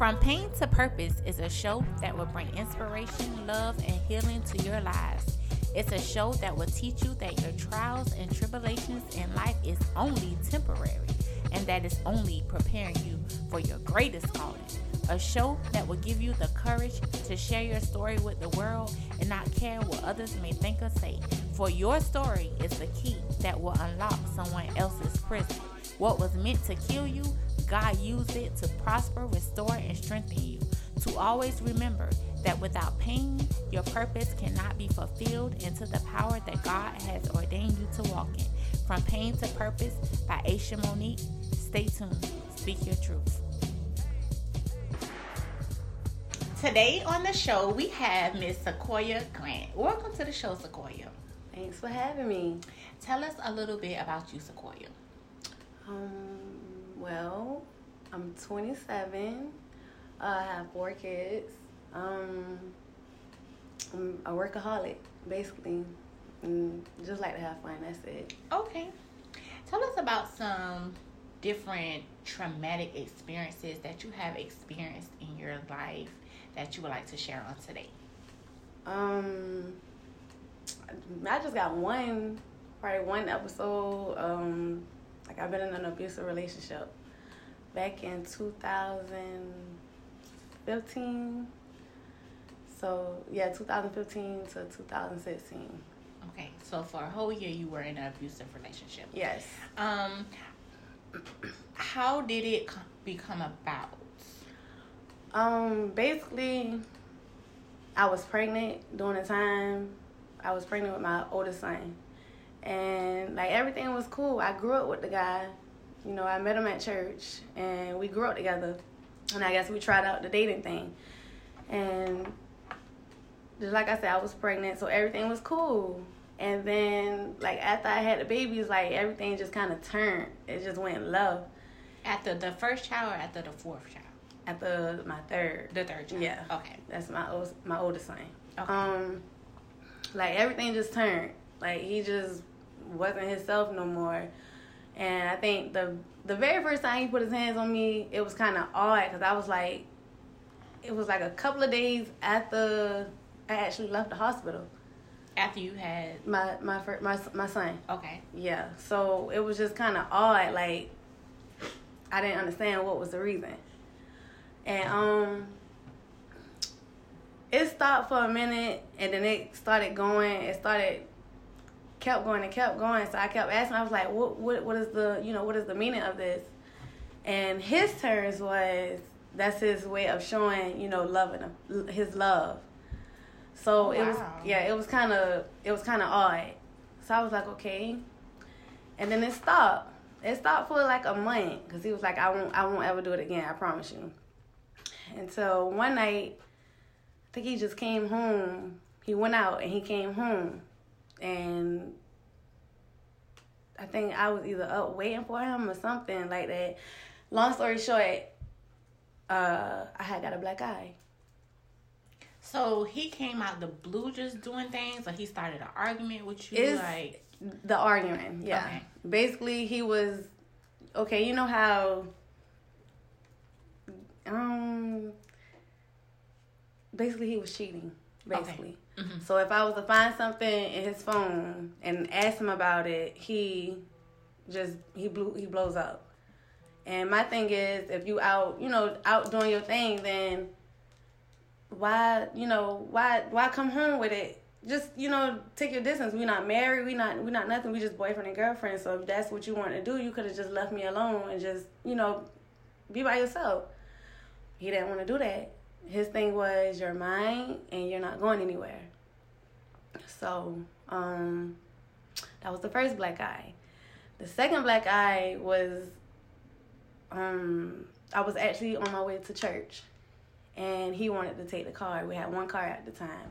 From Pain to Purpose is a show that will bring inspiration, love, and healing to your lives. It's a show that will teach you that your trials and tribulations in life is only temporary, and that it's only preparing you for your greatest calling. A show that will give you the courage to share your story with the world and not care what others may think or say. For your story is the key that will unlock someone else's prison. What was meant to kill you, God used it to prosper, restore, and strengthen you. To always remember that without pain, your purpose cannot be fulfilled into the power that God has ordained you to walk in. From Pain to Purpose by Asha Monique. Stay tuned. Speak your truth. Today on the show, we have Miss Sequoia Grant. Welcome to the show, Sequoia. Thanks for having me. Tell us a little bit about you, Sequoia. Well, I'm 27. I have 4 kids. I'm a workaholic, basically. And just like to have fun, that's it. Okay. Tell us about some different traumatic experiences that you have experienced in your life that you would like to share on today. I just got one episode. I've been in an abusive relationship back in 2015. So, yeah, 2015 to 2016. Okay, so for a whole year you were in an abusive relationship. Yes. How did it become about? Basically, I was pregnant during the time. I was pregnant with my oldest son. And, everything was cool. I grew up with the guy. You know, I met him at church, and we grew up together. And I guess we tried out the dating thing. And just like I said, I was pregnant, so everything was cool. And then, after I had the babies, everything just kind of turned. It just went left. After the first child or after the fourth child? After my third. The third child? Yeah. Okay. That's my oldest son. Okay. Everything just turned. He just wasn't himself no more. And I think the very first time he put his hands on me, it was kind of odd because I was it was a couple of days after I actually left the hospital. After you had my son. Okay. Yeah. So it was just kind of odd. I didn't understand what was the reason. And it stopped for a minute, and then it started going. It started. Kept going and kept going. So I kept asking. I was like, what is the, what is the meaning of this? And his terms was, that's his way of showing, love and his love. So wow. It was, yeah, it was kind of odd. So I was like, okay. And then it stopped. It stopped for a month. Cause he was like, I won't ever do it again. I promise you. And so one night, I think he just came home. He went out and he came home. And I think I was either up waiting for him or something like that. Long story short, I had got a black eye. So he came out the blue just doing things, or he started an argument with you? It's the argument, yeah. Okay. Basically, he was, okay, you know how, basically he was cheating, basically. Okay. Mm-hmm. So if I was to find something in his phone and ask him about it, he blows up. And my thing is, if you out doing your thing, then why come home with it? Just, take your distance. We're not married. We're not nothing. We just boyfriend and girlfriend. So if that's what you wanted to do, you could have just left me alone and just, be by yourself. He didn't want to do that. His thing was, you're mine and you're not going anywhere. So, that was the first black eye. The second black eye was, I was actually on my way to church. And he wanted to take the car. We had one car at the time.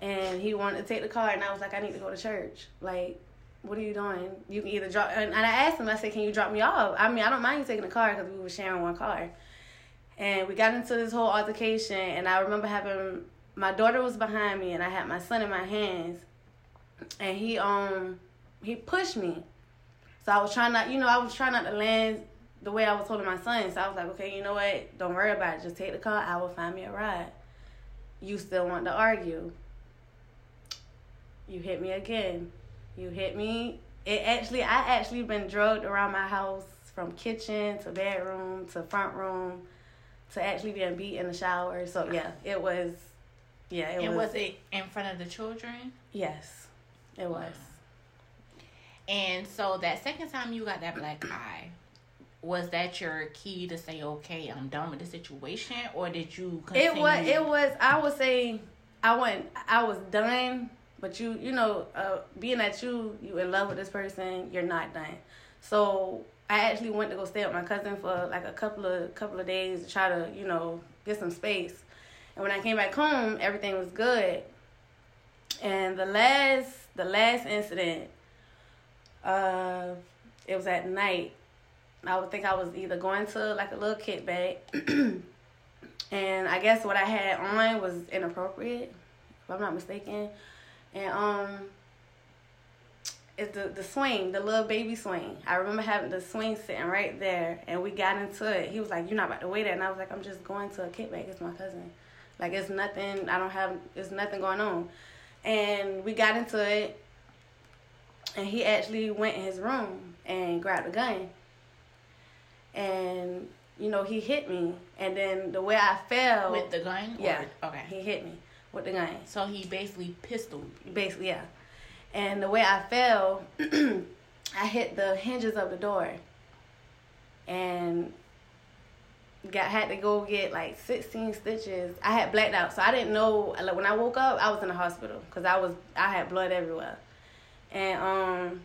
And he wanted to take the car. And I was like, I need to go to church. What are you doing? You can either drop... And I asked him, I said, can you drop me off? I mean, I don't mind you taking the car because we were sharing one car. And we got into this whole altercation. And I remember having... My daughter was behind me, and I had my son in my hands, and he pushed me. So I was trying not to land the way I was holding my son. So I was like, okay, you know what? Don't worry about it. Just take the car. I will find me a ride. You still want to argue. You hit me again. You hit me. I actually been drugged around my house from kitchen to bedroom to front room to actually being beat in the shower. So, yeah, it was. Yeah, it was. And was it in front of the children? Yes, it was. And so that second time you got that black eye, was that your key to say, okay, I'm done with the situation? Or did you continue? It was, I would say, I was done. But you know, being that you in love with this person, you're not done. So I actually went to go stay with my cousin for like a couple of days to try to, you know, get some space. And when I came back home, everything was good. And the last incident, it was at night. I would think I was either going to like a little kickback, and I guess what I had on was inappropriate, if I'm not mistaken. And it's the swing, the little baby swing. I remember having the swing sitting right there, and we got into it. He was like, "You're not about to wait," and I was like, "I'm just going to a kickback. It's my cousin. Like it's nothing. It's nothing going on." And we got into it, and he actually went in his room and grabbed a gun. And, you know, he hit me. And then the way I fell... With the gun? Yeah. Okay. He hit me with the gun. So he basically pistoled you. Basically, yeah. And the way I fell, I hit the hinges of the door. And had to go get, like, 16 stitches. I had blacked out, so I didn't know... Like, when I woke up, I was in the hospital because I had blood everywhere. And,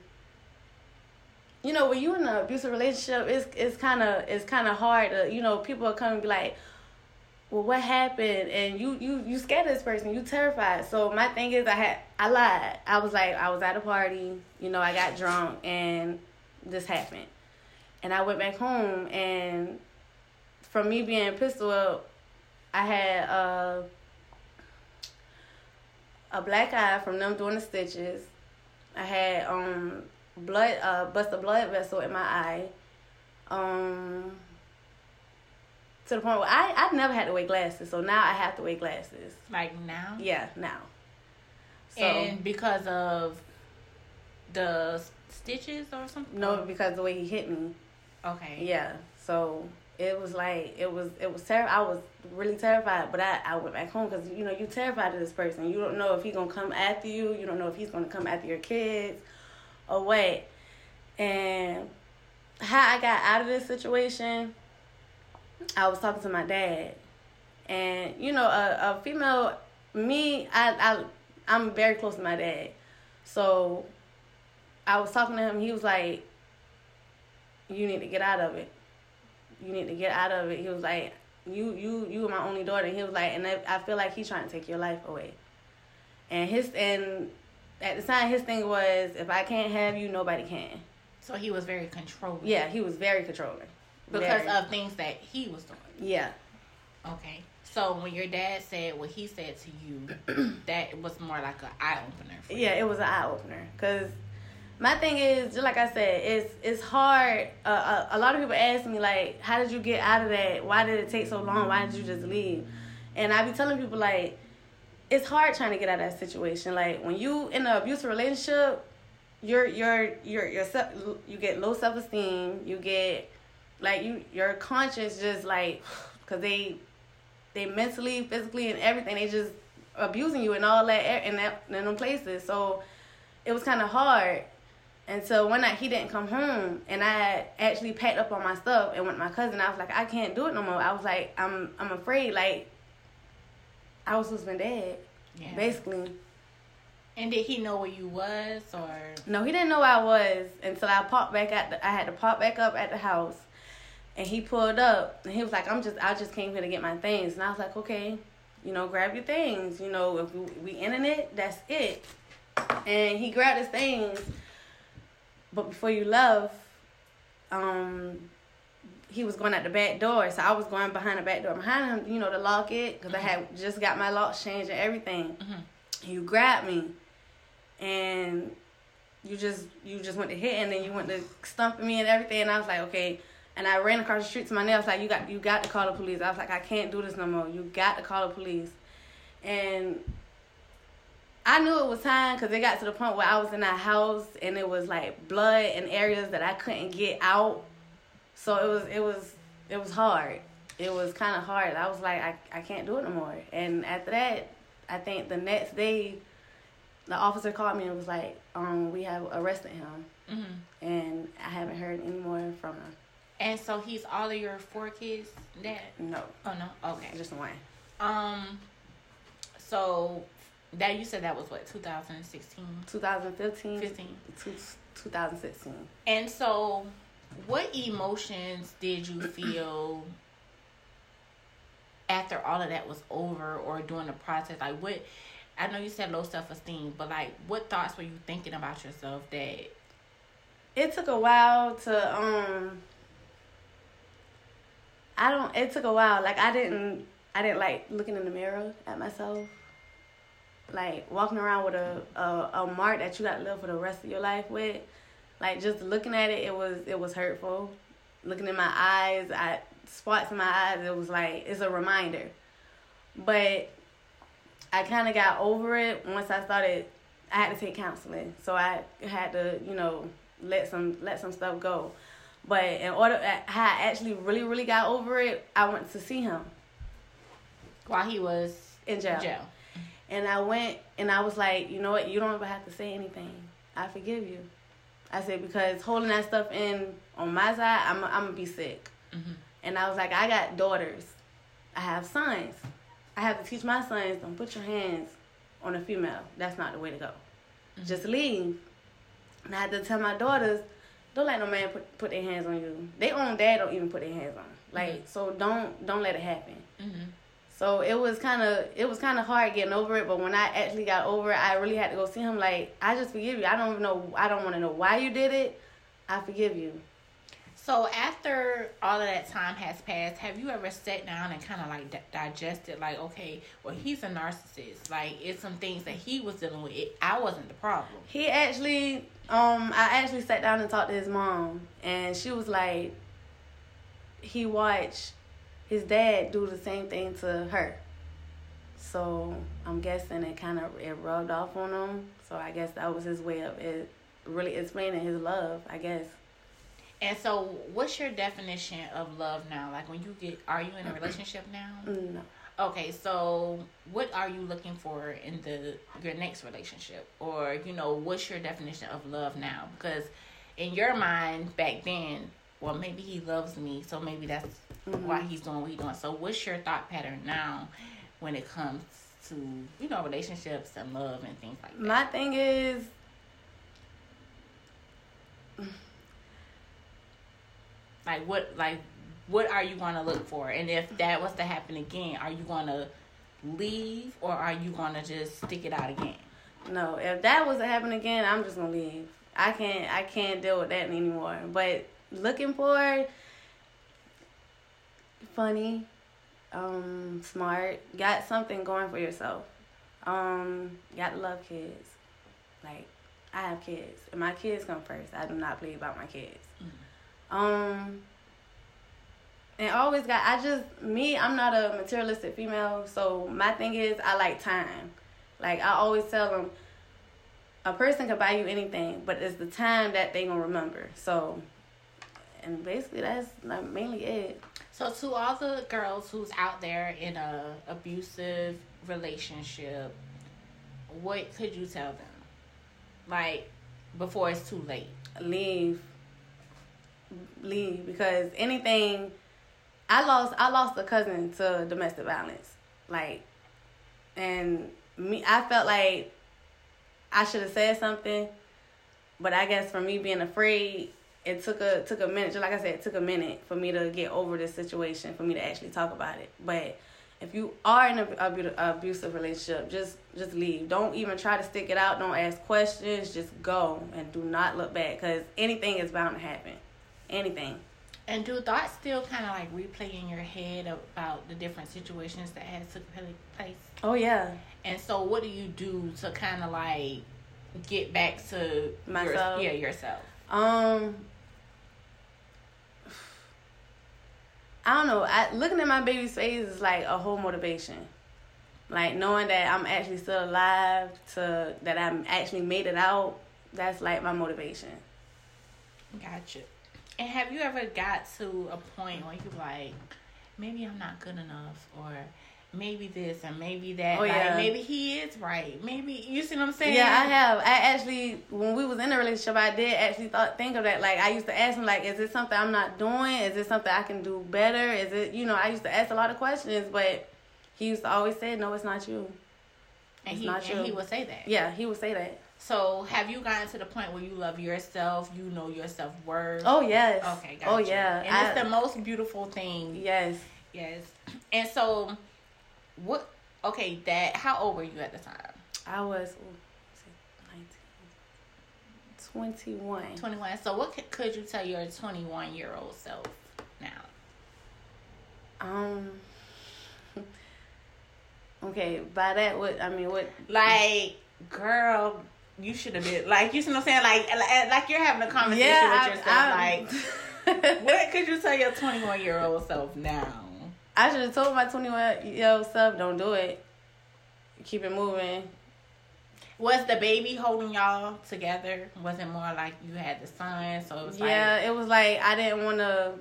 you know, when you're in an abusive relationship, it's kind of hard to, you know, people are coming and be like, well, what happened? And you scared of this person. You terrified. So my thing is, I lied. I was like, I was at a party. You know, I got drunk and this happened. And I went back home, and from me being pistol up, I had a black eye from them doing the stitches. I had blood, bust a blood vessel in my eye, to the point where I never had to wear glasses, so now I have to wear glasses. Like now? Yeah, now. So, and because of the stitches or something? No, because the way he hit me. Okay. Yeah, so it was like, it was terrible. I was really terrified, but I went back home because, you know, you're terrified of this person. You don't know if he's going to come after you. You don't know if he's going to come after your kids. Away. And how I got out of this situation, I was talking to my dad, and you know, a female me, I'm very close to my dad, so I was talking to him. He was like, "You need to get out of it. You need to get out of it." He was like, "You were my only daughter." He was like, and I feel like he's trying to take your life away, and at the time, his thing was, if I can't have you, nobody can. So he was very controlling. Yeah, he was very controlling. Because of things that he was doing. Yeah. Okay. So when your dad said what he said to you, that was more like an eye-opener for you. Yeah, it was an eye-opener. Because my thing is, just like I said, it's hard. A lot of people ask me, like, how did you get out of that? Why did it take so long? Why did you just leave? And I be telling people, like, it's hard trying to get out of that situation. Like when you in an abusive relationship, you get low self-esteem. You get like your conscience just like, cause they mentally, physically, and everything, they just abusing you and all that in them places. So it was kind of hard. And so one night he didn't come home, and I actually packed up all my stuff and went to my cousin. I was like, I can't do it no more. I was like, I'm afraid. Like, I was supposed to be dead, yeah. Basically. And did he know where you was, or? No, he didn't know where I was until I popped back at. I had to pop back up at the house, and he pulled up, and he was like, "I just came here to get my things," and I was like, "Okay, you know, grab your things. You know, if we ending it, that's it." And he grabbed his things, but before you left, he was going out the back door, so I was going behind the back door behind him, you know, to lock it, because mm-hmm. I had just got my locks changed and everything. Mm-hmm. You grabbed me, and you just went to hit, and then you went to stump me and everything, and I was like, okay, And I ran across the street to my nails, like, you got to call the police. I was like, I can't do this no more. You got to call the police. And I knew it was time, because it got to the point where I was in that house and it was like blood in areas that I couldn't get out. So it was hard. It was kind of hard. I was like, I can't do it no more. And after that, I think the next day, the officer called me and was like, we have arrested him. Mm-hmm. And I haven't heard any more from him. And so he's all of your 4 kids' dad? No. Oh, no? Okay. Just one. So that, you said that was what, 2016? 2015. 2016. And so what emotions did you feel after all of that was over, or during the process? Like, what, I know you said low self-esteem, but like, what thoughts were you thinking about yourself that... It took a while to... It took a while. Like, I didn't like looking in the mirror at myself. Like, walking around with a mark that you got to live for the rest of your life with. Like, just looking at it, it was hurtful. Looking in my eyes, spots in my eyes, it was like, it's a reminder. But I kind of got over it once I had to take counseling. So I had to, let some stuff go. But in order, how I actually really, really got over it, I went to see him. While he was in jail. And I went, and I was like, you know what? You don't ever have to say anything. I forgive you. I said, because holding that stuff in on my side, I'm going to be sick. Mm-hmm. And I was like, I got daughters. I have sons. I have to teach my sons, don't put your hands on a female. That's not the way to go. Mm-hmm. Just leave. And I had to tell my daughters, don't let no man put their hands on you. They own dad don't even put their hands on. Like, mm-hmm. So don't let it happen. Mm-hmm. So it was kind of hard getting over it. But when I actually got over it, I really had to go see him. Like, I just forgive you. I don't want to know why you did it. I forgive you. So after all of that time has passed, have you ever sat down and kind of like digested, like, okay, well, he's a narcissist. Like, it's some things that he was dealing with. I wasn't the problem. He actually, I sat down and talked to his mom, and she was like, he watched his dad do the same thing to her. So I'm guessing it rubbed off on him. So I guess that was his way of it really explaining his love, I guess. And so, what's your definition of love now? Like, are you in a relationship now? No. Okay, so what are you looking for in your next relationship? Or, what's your definition of love now? Because in your mind, back then, well, maybe he loves me, so maybe that's why he's doing what he's doing. So, what's your thought pattern now when it comes to, relationships and love and things like that? My thing is... Like what are you gonna look for? And if that was to happen again, are you gonna leave or are you gonna just stick it out again? No, if that was to happen again, I'm just gonna leave. I can't deal with that anymore. But looking for funny, smart, got something going for yourself. Got to love kids. Like, I have kids, and my kids come first. I do not play about my kids. Mm-hmm. And always got, I'm not a materialistic female, so my thing is I like time. Like, I always tell them, a person can buy you anything, but it's the time that they gonna remember. So, and basically that's like mainly it. So to all the girls who's out there in a abusive relationship, what could you tell them? Like, before it's too late. Leave, because anything, I lost a cousin to domestic violence, like, and me, I felt like I should have said something, but I guess for me being afraid, it took a minute. Just like I said, it took a minute for me to get over this situation, for me to actually talk about it. But if you are in an abusive relationship, just leave. Don't even try to stick it out. Don't ask questions. Just go and do not look back, because anything is bound to happen. Anything. And do thoughts still kind of like replay in your head about the different situations that has took place? Oh, yeah. And so what do you do to kind of like get back to myself? Yourself. I don't know. Looking at my baby's face is like a whole motivation. Like knowing that I'm actually still alive, that I'm actually made it out. That's like my motivation. Gotcha. And have you ever got to a point where you're like, maybe I'm not good enough, or maybe this, or maybe that. Oh, yeah. Like, maybe he is right. Maybe, you see what I'm saying? Yeah, I have. When we was in a relationship, I did actually think of that. Like, I used to ask him, like, is this something I'm not doing? Is this something I can do better? Is it, I used to ask a lot of questions, but he used to always say, no, it's not you. And he would say that. Yeah, he would say that. So, have you gotten to the point where you love yourself, you know your self-worth? Oh, yes. Okay, gotcha. Oh, yeah. And it's the most beautiful thing. Yes. Yes. And so, how old were you at the time? I was 21. 21. So, what could you tell your 21-year-old self now? Okay, by that, what? Like, girl... You should have been like, you see what I'm saying? Like you're having a conversation with yourself. Like, what could you tell your 21-year-old self now? I should have told my 21-year-old self, don't do it. Keep it moving. Was the baby holding y'all together? Was it more like you had the son? So it was it was like I didn't want to,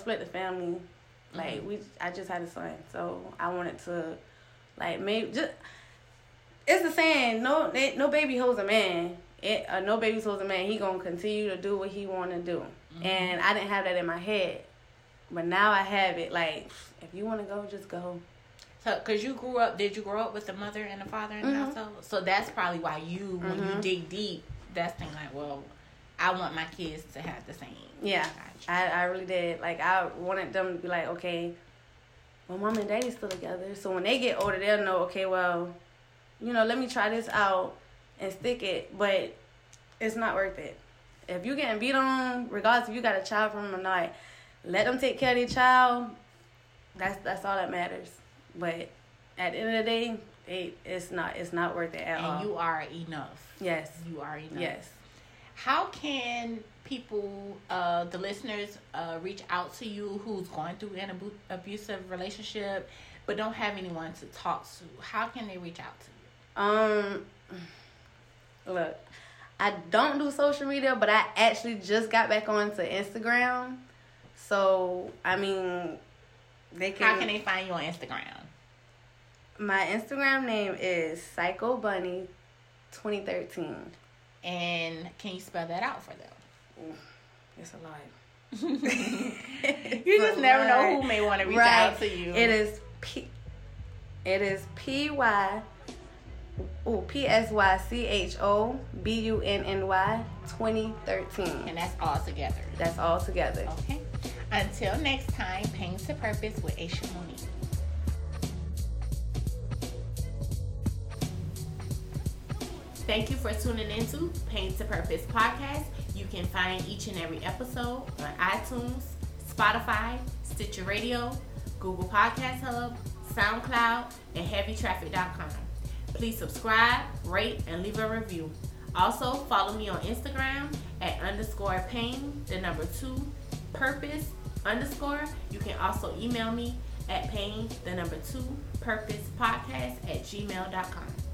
split the family. Mm-hmm. Like I just had a son, so I wanted to, like, maybe just. It's the saying, no baby holds a man. No baby holds a man. He going to continue to do what he want to do. Mm-hmm. And I didn't have that in my head. But now I have it. Like, if you want to go, just go. So, because you grew up, did you grow up with the mother and the father and the household? So that's probably why you, when you dig deep, that's thing like, well, I want my kids to have the same. Yeah, I really did. Like, I wanted them to be like, okay, well, mom and daddy's still together. So when they get older, they'll know, okay, well... let me try this out and stick it, but it's not worth it. If you're getting beat on, regardless if you got a child from them or not, let them take care of their child. That's all that matters. But at the end of the day, it's not worth it at all. And you are enough. Yes. You are enough. Yes. How can people, the listeners, reach out to you who's going through an abusive relationship but don't have anyone to talk to? How can they reach out to you? Look, I don't do social media, but I actually just got back onto Instagram. So, they can... How can they find you on Instagram? My Instagram name is psychobunny2013. And can you spell that out for them? It's a lot. You just never know who may want to reach out to you. It is P-Y... P-S-Y-C-H-O-B-U-N-N-Y 2013. And that's all together. That's all together. Okay. Until next time, Pain to Purpose with Asha Monique. Thank you for tuning into Pain to Purpose podcast. You can find each and every episode on iTunes, Spotify, Stitcher Radio, Google Podcast Hub, SoundCloud, and HeavyTraffic.com. Please subscribe, rate, and leave a review. Also, follow me on Instagram at _pain_purpose_ You can also email me at pain_purposepodcast@gmail.com.